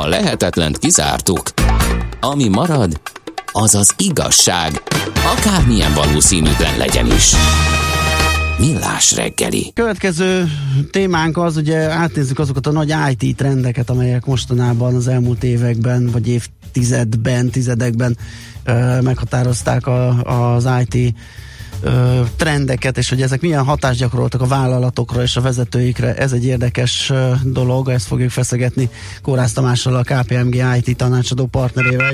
A lehetetlent kizártuk. Ami marad, az az igazság, akármilyen valószínűtlen legyen is. Millás reggeli. Következő témánk az, ugye átnézzük azokat a nagy IT trendeket, amelyek mostanában az elmúlt években, vagy évtizedekben meghatározták az IT trendeket, és hogy ezek milyen hatást gyakoroltak a vállalatokra és a vezetőikre. Ez egy érdekes dolog, ezt fogjuk feszegetni Kórász Tamással, a KPMG IT tanácsadó partnerével.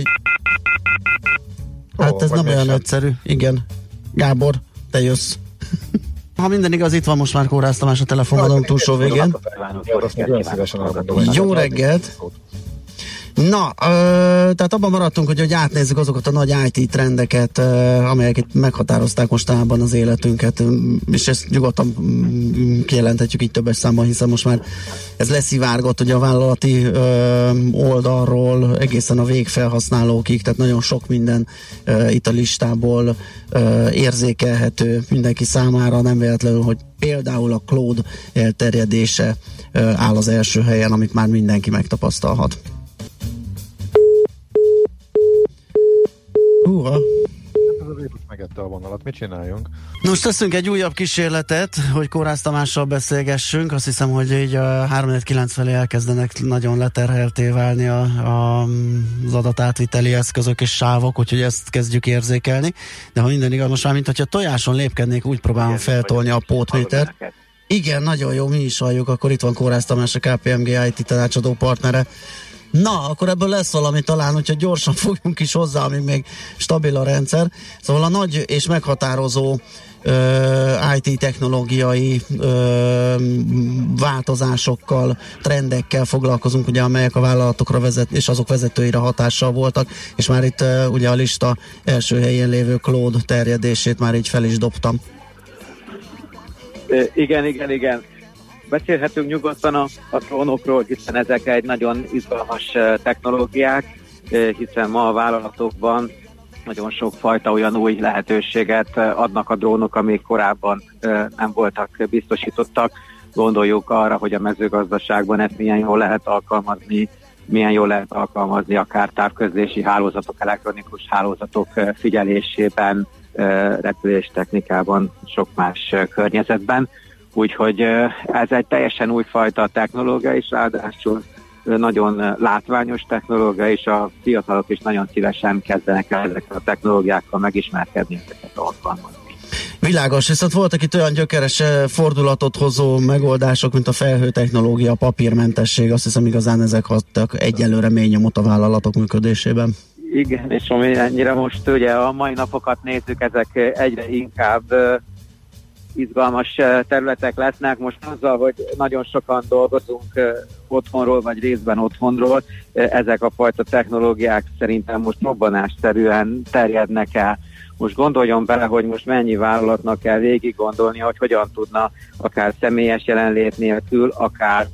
Hát ez nem olyan egyszerű. Igen. Gábor, te jössz. Ha minden igaz, itt van most már Kórász Tamás a telefonodon túlsó végén. Jó reggelt! Na, tehát abban maradtunk, hogy átnézzük azokat a nagy IT trendeket, amelyek meghatározták mostában az életünket, és ezt nyugodtan kijelenthetjük így többes számban, hiszen most már ez leszivárgott, hogy a vállalati oldalról egészen a végfelhasználókig, tehát nagyon sok minden itt a listából érzékelhető mindenki számára, nem véletlenül, hogy például a Claude elterjedése áll az első helyen, amit már mindenki megtapasztalhat. Ez a vírus megette a vonalat, mit csináljunk? Nos, teszünk egy újabb kísérletet, hogy Kórász Tamással beszélgessünk. Azt hiszem, hogy így a 3-9 felé elkezdenek nagyon leterhelté válni az adatátviteli eszközök és sávok, úgyhogy ezt kezdjük érzékelni. De ha minden igaz, most már mintha tojáson lépkednék, úgy próbálom feltolni a pótmétert. Igen, nagyon jó, mi is halljuk. Akkor itt van Kórász Tamás, a KPMG IT tanácsadó partnere. Na, akkor ebből lesz valami talán, hogyha gyorsan fogjunk is hozzá, amíg még stabil a rendszer. Szóval a nagy és meghatározó IT technológiai változásokkal, trendekkel foglalkozunk, ugye, amelyek a vállalatokra és azok vezetőire hatással voltak, és már itt ugye a lista első helyén lévő Claude terjedését már így fel is dobtam. Igen. Beszélhetünk nyugodtan a trónokról, hiszen ezek egy nagyon izgalmas technológiák, hiszen ma a vállalatokban nagyon sok fajta olyan új lehetőséget adnak a drónok, amik korábban nem voltak biztosítottak. Gondoljuk arra, hogy a mezőgazdaságban ezt milyen jól lehet alkalmazni akár távközlési hálózatok, elektronikus hálózatok figyelésében, repülés technikában, sok más környezetben. Úgyhogy ez egy teljesen újfajta technológia, és ráadásul nagyon látványos technológia, és a fiatalok is nagyon szívesen kezdenek el ezekkel a technológiákkal megismerkedni, ezeket alkalmazni. Világos, viszont voltak itt olyan gyökeres fordulatot hozó megoldások, mint a felhőtechnológia, a papírmentesség, azt hiszem igazán ezek hattak egyelőre mély nyomot a vállalatok működésében. Igen, és amennyire most ugye a mai napokat nézzük, ezek egyre inkább izgalmas területek lesznek. Most azzal, hogy nagyon sokan dolgozunk otthonról, vagy részben otthonról, ezek a fajta technológiák szerintem most robbanásszerűen terjednek el. Most gondoljon bele, hogy most mennyi vállalatnak kell végig gondolnia, hogy hogyan tudna akár személyes jelenlét nélkül, akár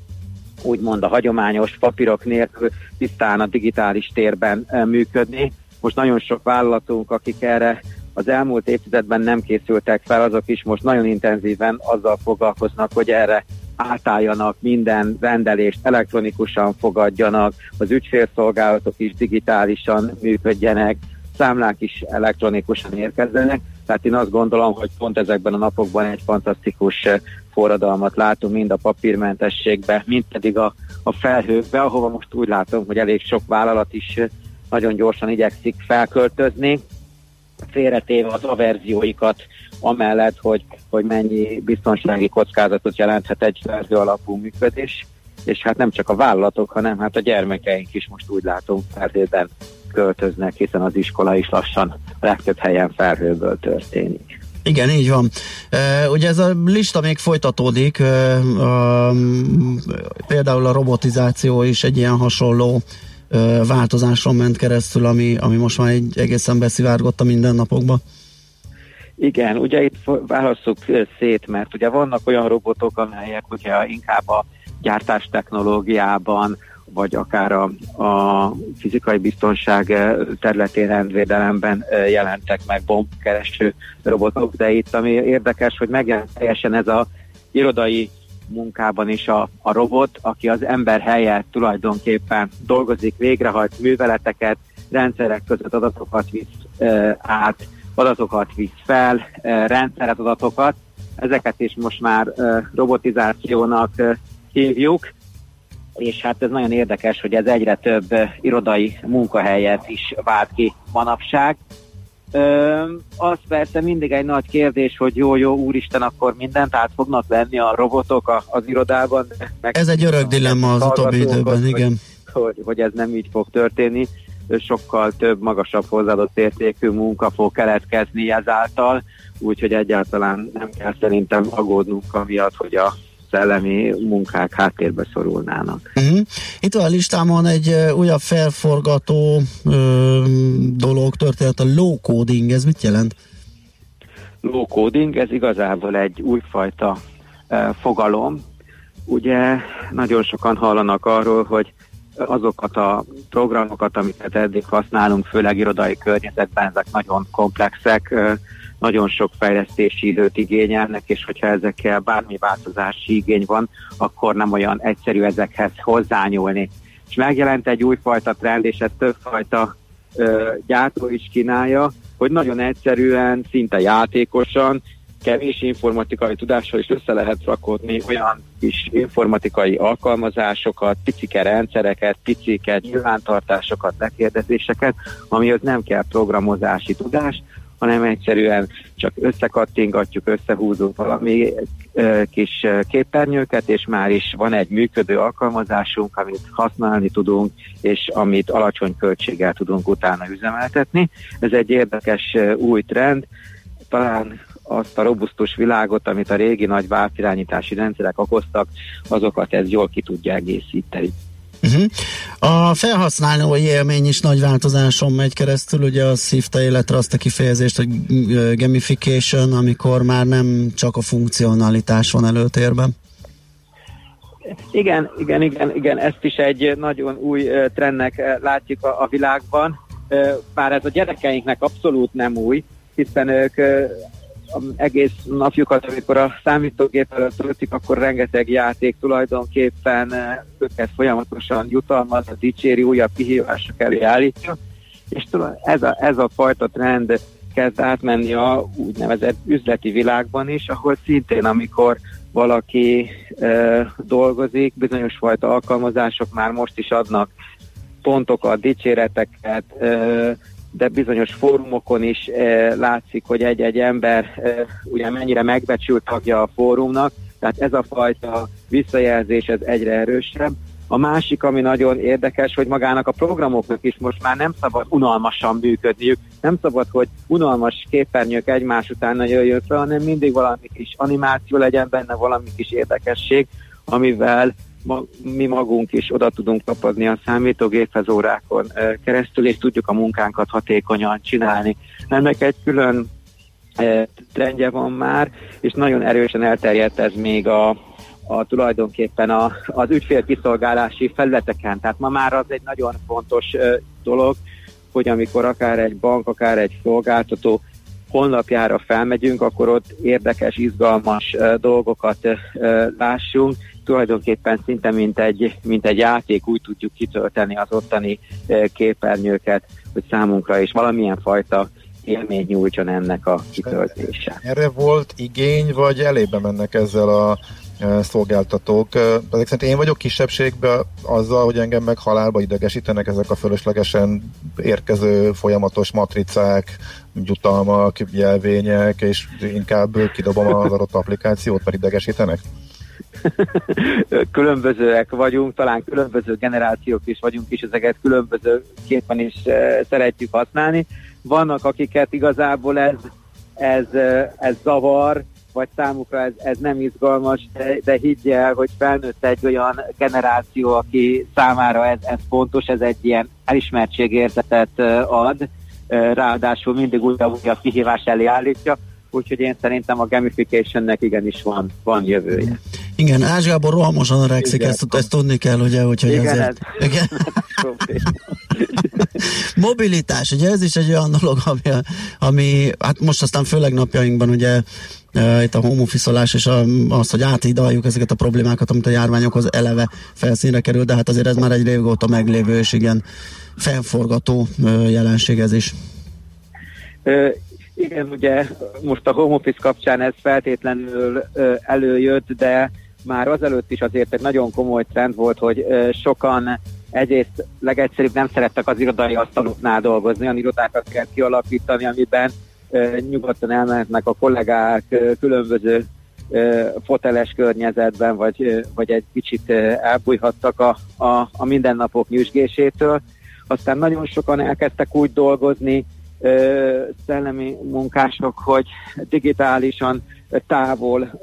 úgymond a hagyományos papírok nélkül tisztán a digitális térben működni. Most nagyon sok vállalatunk, akik erre az elmúlt évtizedben nem készültek fel, azok is most nagyon intenzíven azzal foglalkoznak, hogy erre átálljanak, minden rendelést elektronikusan fogadjanak, az ügyfélszolgálatok is digitálisan működjenek, számlák is elektronikusan érkezzenek. Tehát én azt gondolom, hogy pont ezekben a napokban egy fantasztikus forradalmat látunk, mind a papírmentességben, mind pedig a felhőkben, ahova most úgy látom, hogy elég sok vállalat is nagyon gyorsan igyekszik felköltözni, félretéve az averzióikat amellett, hogy mennyi biztonsági kockázatot jelenthet egy felhő alapú működés, és hát nem csak a vállalatok, hanem hát a gyermekeink is most úgy látom felhőben költöznek, hiszen az iskola is lassan legtöbb helyen felhőből történik. Igen, így van. Ugye ez a lista még folytatódik, például a robotizáció is egy ilyen hasonló változáson ment keresztül, ami most már egy egészen beszivárgott a mindennapokba. Igen, ugye itt válasszuk szét, mert ugye vannak olyan robotok, amelyek ugye inkább a gyártástechnológiában, vagy akár a fizikai biztonság területén, rendvédelemben jelentek meg, bombkereső robotok, de itt ami érdekes, hogy megjelent teljesen ez a irodai munkában is a robot, aki az ember helyett tulajdonképpen dolgozik, végrehajt műveleteket, rendszerek között adatokat visz át, adatokat visz fel, rendszeres adatokat. Ezeket is most már robotizációnak hívjuk, és hát ez nagyon érdekes, hogy ez egyre több irodai munkahelyet is vált ki manapság. Az persze mindig egy nagy kérdés, hogy jó, úristen, akkor mindent át fognak venni a robotok az irodában. Ez egy örök dilemma az utóbbi időben, igen. Hogy ez nem így fog történni. Sokkal több, magasabb hozzáadott értékű munka fog keletkezni ezáltal, úgyhogy egyáltalán nem kell szerintem aggódnunk amiatt, hogy a szellemi munkák háttérbe szorulnának. Itt a listámon egy újabb felforgató dolog történt, a low coding, ez mit jelent? Low coding, ez igazából egy újfajta fogalom. Ugye nagyon sokan hallanak arról, hogy azokat a programokat, amiket eddig használunk, főleg irodai környezetben, ezek nagyon komplexek, nagyon sok fejlesztési időt igényelnek, és hogyha ezekkel bármi változási igény van, akkor nem olyan egyszerű ezekhez hozzányúlni. És megjelent egy újfajta trend, és egy többfajta gyártó is kínálja, hogy nagyon egyszerűen, szinte játékosan, kevés informatikai tudással is össze lehet rakodni olyan kis informatikai alkalmazásokat, picike rendszereket, picike nyilvántartásokat, lekérdezéseket, amihoz nem kell programozási tudás, hanem egyszerűen csak összekattingatjuk, összehúzunk valami kis képernyőket, és már is van egy működő alkalmazásunk, amit használni tudunk, és amit alacsony költséggel tudunk utána üzemeltetni. Ez egy érdekes új trend, talán azt a robusztus világot, amit a régi nagy váltirányítási rendszerek okoztak, azokat ez jól ki tudja egészíteni. Uh-huh. A felhasználói élmény is nagy változáson megy keresztül, ugye az hívta életre azt a kifejezést, hogy gamification, amikor már nem csak a funkcionalitás van előtérben. Igen, ezt is egy nagyon új trendnek látjuk a világban, bár ez a gyerekeinknek abszolút nem új, hiszen ők egész napjukat, amikor a számítógép előtt töltik, akkor rengeteg játék tulajdonképpen őket folyamatosan jutalmaz, a dicséri, újabb kihívások elé állítja, és ez a fajta trend kezd átmenni a úgynevezett üzleti világban is, ahol szintén, amikor valaki dolgozik, bizonyos fajta alkalmazások már most is adnak pontokat, dicséreteket, de bizonyos fórumokon is látszik, hogy egy-egy ember ugye mennyire megbecsült tagja a fórumnak, tehát ez a fajta visszajelzés ez egyre erősebb. A másik, ami nagyon érdekes, hogy magának a programoknak is most már nem szabad unalmasan működniük, nem szabad, hogy unalmas képernyők egymás után jöjjön fel, hanem mindig valami kis animáció legyen benne, valami kis érdekesség, amivel mi magunk is oda tudunk tapadni a számítógéphez órákon keresztül, és tudjuk a munkánkat hatékonyan csinálni. Ennek egy külön trendje van már, és nagyon erősen elterjedt ez még a tulajdonképpen az ügyfélkiszolgálási felületeken. Tehát ma már az egy nagyon fontos dolog, hogy amikor akár egy bank, akár egy szolgáltató honlapjára felmegyünk, akkor ott érdekes, izgalmas dolgokat lássunk. Tulajdonképpen szinte mint egy játék úgy tudjuk kitölteni az ottani képernyőket, hogy számunkra is valamilyen fajta élmény nyújtson ennek a kitöltése. Erre volt igény, vagy elébe mennek ezzel a szolgáltatók? Ezek szerint én vagyok kisebbségben azzal, hogy engem meg halálba idegesítenek ezek a fölöslegesen érkező folyamatos matricák, jutalmak, jelvények, és inkább kidobom az adott applikációt, mert idegesítenek? Különbözőek vagyunk, talán különböző generációk is vagyunk, és ezeket különbözőképpen is szeretjük használni. Vannak, akiket igazából ez zavar, vagy számukra ez nem izgalmas, de higgy el, hogy felnőtt egy olyan generáció, aki számára ez fontos, ez egy ilyen elismertségérzetet ad, ráadásul mindig újabb kihívás elé állítja, úgyhogy én szerintem a gamificationnek igenis van jövője. Igen, Ázsiában rohamosan öregszik, ezt tudni kell, ugye, hogyha ezért. Igen. Mobilitás, ugye ez is egy olyan dolog, ami hát most aztán főleg napjainkban ugye itt a home office-olás és az, hogy áthidaljuk ezeket a problémákat, amit a járványokhoz eleve felszínre kerül, de hát azért ez már egy régóta meglévő és igen felforgató jelenség ez is. Igen, ugye most a home office kapcsán ez feltétlenül előjött, de már azelőtt is azért egy nagyon komoly trend volt, hogy sokan egyrészt legegyszerűbb nem szerettek az irodai asztaloknál dolgozni, olyan irodákat kell kialakítani, amiben nyugodtan elmennek a kollégák különböző foteles környezetben, vagy egy kicsit elbújhattak a mindennapok nyüzsgésétől. Aztán nagyon sokan elkezdtek úgy dolgozni, szellemi munkások, hogy digitálisan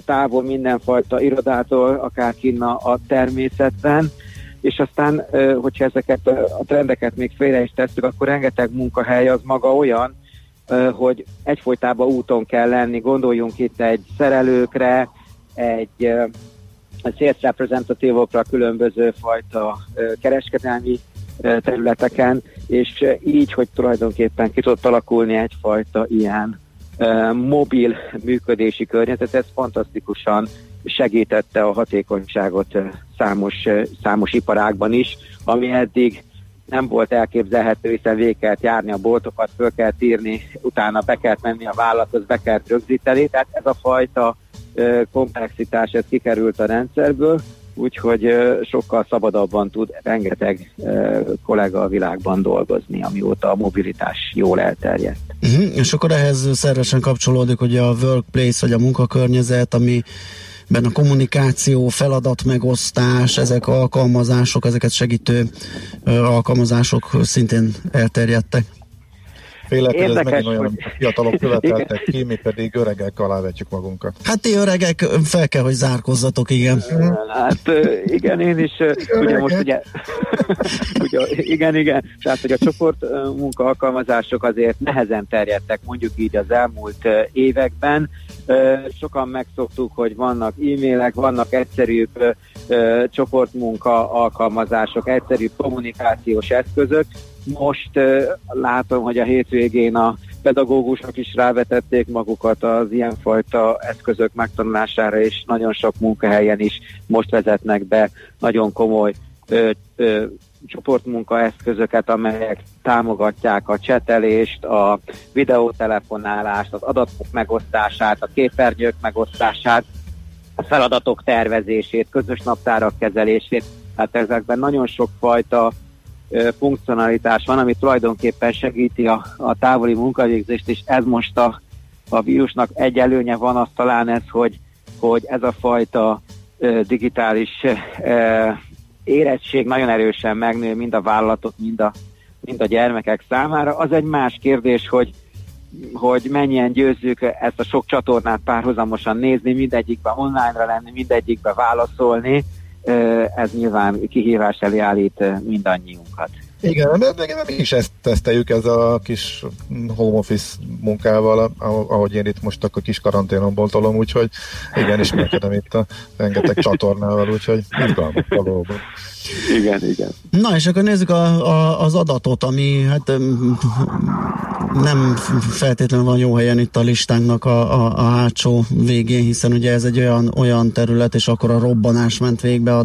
távol mindenfajta irodától, akár kinn a természetben, és aztán, hogyha ezeket a trendeket még félre is tesszük, akkor rengeteg munkahely az maga olyan, hogy egyfolytában úton kell lenni. Gondoljunk itt egy szerelőkre, egy sales representatívokra, különböző fajta kereskedelmi területeken, és így, hogy tulajdonképpen ki tudott alakulni egyfajta ilyen mobil működési környezet, ez fantasztikusan segítette a hatékonyságot számos iparágban is, ami eddig nem volt elképzelhető, hiszen végig kellett járni a boltokat, föl kellett írni, utána be kellett menni a vállalathoz, be kellett rögzíteni, tehát ez a fajta komplexitás, ez kikerült a rendszerből, úgyhogy sokkal szabadabban tud rengeteg kollega a világban dolgozni, amióta a mobilitás jól elterjedt. Uh-huh. És akkor ehhez szervesen kapcsolódik, hogy a workplace, vagy a munkakörnyezet, amiben a kommunikáció, feladatmegosztás, ezek alkalmazások, ezeket segítő alkalmazások szintén elterjedtek. Félek, hogy ez megint olyan, hogy fiatalok követeltek ki, mi pedig öregek alávetjük magunkat. Hát ti öregek, fel kell, hogy zárkozzatok, igen. Hát igen, én is, ugye most ugye, igen, tehát hogy a csoport munka alkalmazások azért nehezen terjedtek, mondjuk így az elmúlt években. Sokan megszoktuk, hogy vannak e-mailek, vannak egyszerűbb csoportmunka alkalmazások, egyszerűbb kommunikációs eszközök. Most látom, hogy a hétvégén a pedagógusok is rávetették magukat az ilyenfajta eszközök megtanulására, és nagyon sok munkahelyen is most vezetnek be nagyon komoly csoportmunkaeszközöket, amelyek támogatják a csetelést, a videótelefonálást, az adatok megosztását, a képernyők megosztását, a feladatok tervezését, közös naptárak kezelését. Tehát ezekben nagyon sok fajta funkcionalitás van, ami tulajdonképpen segíti a távoli munkavégzést, és ez most a vírusnak egy előnye van, az talán ez, hogy ez a fajta digitális érettség nagyon erősen megnő mind a vállalatok, mind a gyermekek számára. Az egy más kérdés, hogy mennyien győzzük ezt a sok csatornát párhuzamosan nézni, mindegyikben online-ra lenni, mindegyikben válaszolni. Ez nyilván kihívás elé állít mindannyiunkat. Igen, mert mi is ezt teszteljük ezzel a kis home office munkával, ahogy én itt most a kis karanténomból tolom, úgyhogy igen, ismerkedem itt a rengeteg csatornával, úgyhogy izgalmas valóban. Igen. Na, és akkor nézzük az adatot, ami hát nem feltétlenül van jó helyen itt a listánknak a hátsó végén, hiszen ugye ez egy olyan terület, és akkor a robbanás ment végbe a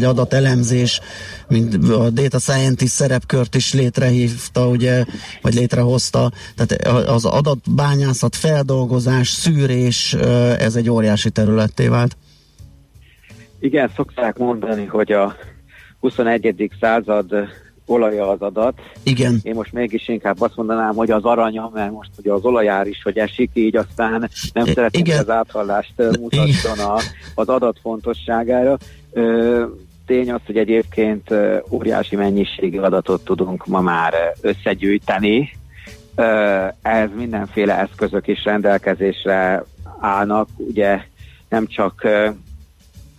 adatelemzés, mint a data scientist szerepkört is létrehívta, ugye, vagy létrehozta. Tehát az adatbányászat, feldolgozás, szűrés, ez egy óriási területté vált. Igen, szokták mondani, hogy a 21. század olaja az adat. Igen. Én most mégis inkább azt mondanám, hogy az aranya, mert most ugye az olajár is, hogy esik, így aztán nem szeretnénk az áthallást mutasson az adat fontosságára. Tény az, hogy egyébként óriási mennyiségű adatot tudunk ma már összegyűjteni. Ez mindenféle eszközök is rendelkezésre állnak, ugye nem csak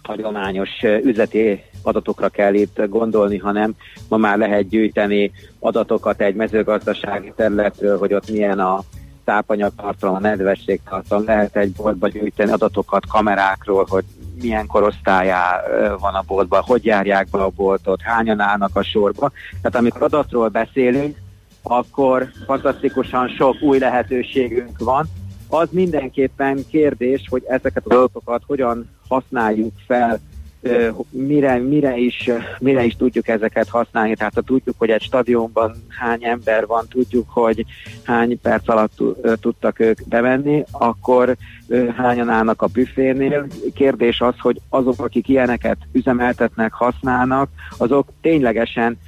hagyományos üzleti adatokra kell itt gondolni, hanem ma már lehet gyűjteni adatokat egy mezőgazdasági területről, hogy ott milyen a tápanyagtartalom, a nedvességtartalom, lehet egy boltba gyűjteni adatokat kamerákról, hogy milyen korosztályá van a boltban, hogy járják be a boltot, hányan állnak a sorba. Tehát amikor adatról beszélünk, akkor fantasztikusan sok új lehetőségünk van, Az mindenképpen kérdés, hogy ezeket az adatokat hogyan használjuk fel, mire is tudjuk ezeket használni. Tehát ha tudjuk, hogy egy stadionban hány ember van, tudjuk, hogy hány perc alatt tudtak ők bevenni, akkor hányan állnak a büfénél. Kérdés az, hogy azok, akik ilyeneket üzemeltetnek, használnak, azok ténylegesen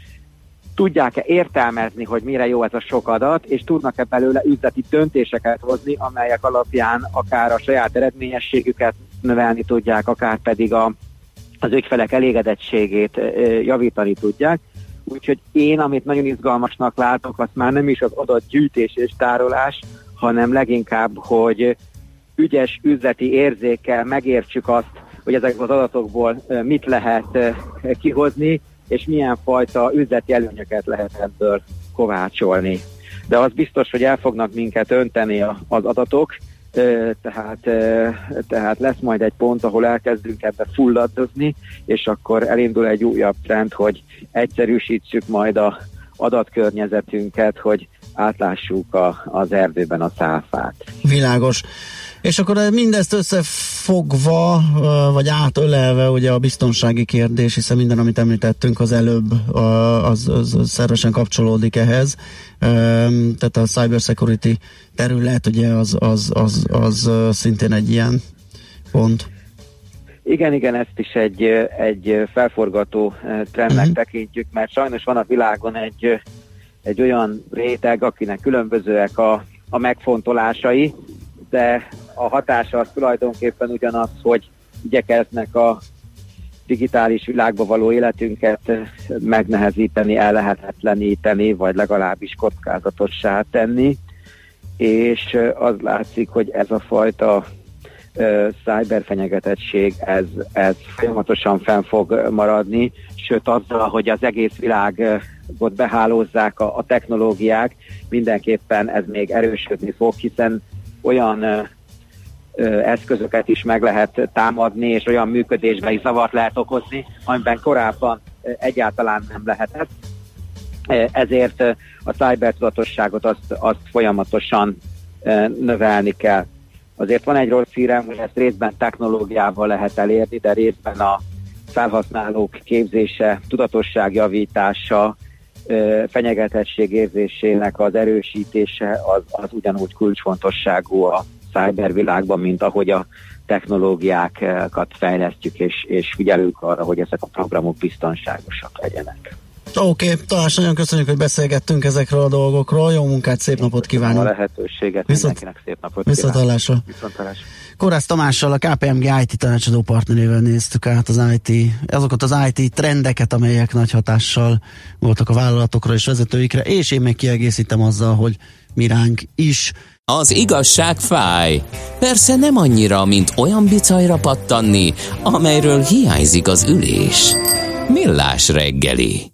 tudják-e értelmezni, hogy mire jó ez a sok adat, és tudnak-e belőle üzleti döntéseket hozni, amelyek alapján akár a saját eredményességüket növelni tudják, akár pedig az ügyfelek elégedettségét javítani tudják. Úgyhogy én, amit nagyon izgalmasnak látok, azt már nem is az adatgyűjtés és tárolás, hanem leginkább, hogy ügyes üzleti érzékkel megértsük azt, hogy ezekből az adatokból mit lehet kihozni, és milyen fajta üzleti előnyöket lehet ebből kovácsolni. De az biztos, hogy el fognak minket önteni az adatok, tehát lesz majd egy pont, ahol elkezdünk ebbe fulladozni, és akkor elindul egy újabb trend, hogy egyszerűsítsük majd az adatkörnyezetünket, hogy átlássuk az erdőben a cáfát. Világos. És akkor mindezt összefogva, vagy átölelve ugye a biztonsági kérdés, hiszen minden, amit említettünk az előbb, az szervesen kapcsolódik ehhez. Tehát a cybersecurity terület ugye az szintén egy ilyen pont. Igen, ezt is egy felforgató trendnek tekintjük, mert sajnos van a világon egy olyan réteg, akinek különbözőek a megfontolásai, de a hatása az tulajdonképpen ugyanaz, hogy igyekeznek a digitális világba való életünket megnehezíteni, ellehetetleníteni, vagy legalábbis kockázatossá tenni, és az látszik, hogy ez a fajta cyberfenyegetettség, ez folyamatosan fenn fog maradni, sőt azzal, hogy az egész világot behálózzák a technológiák, mindenképpen ez még erősödni fog, hiszen olyan eszközöket is meg lehet támadni, és olyan működésben is zavart lehet okozni, amiben korábban egyáltalán nem lehetett. Ezért a cybertudatosságot azt folyamatosan növelni kell. Azért van egy rossz hírem, hogy ezt részben technológiával lehet elérni, de részben a felhasználók képzése, tudatosságjavítása, fenyegetettség érzésének az erősítése az ugyanúgy kulcsfontosságú a cybervilágban, mint ahogy a technológiákat fejlesztjük, és figyelünk arra, hogy ezek a programok biztonságosak legyenek. Oké, Tamás, nagyon köszönjük, hogy beszélgettünk ezekről a dolgokról. Jó munkát, szép napot kívánok! A lehetőséget mindenkinek, szép napot kívánok! Viszontlátásra! Kórász Tamással, a KPMG IT tanácsadó partnerével néztük át azokat az IT trendeket, amelyek nagy hatással voltak a vállalatokra és vezetőikre, és én még kiegészítem azzal, hogy mi ránk is. Az igazság fáj. Persze nem annyira, mint olyan bicajra pattanni, amelyről hiányzik az ülés. Millás reggeli.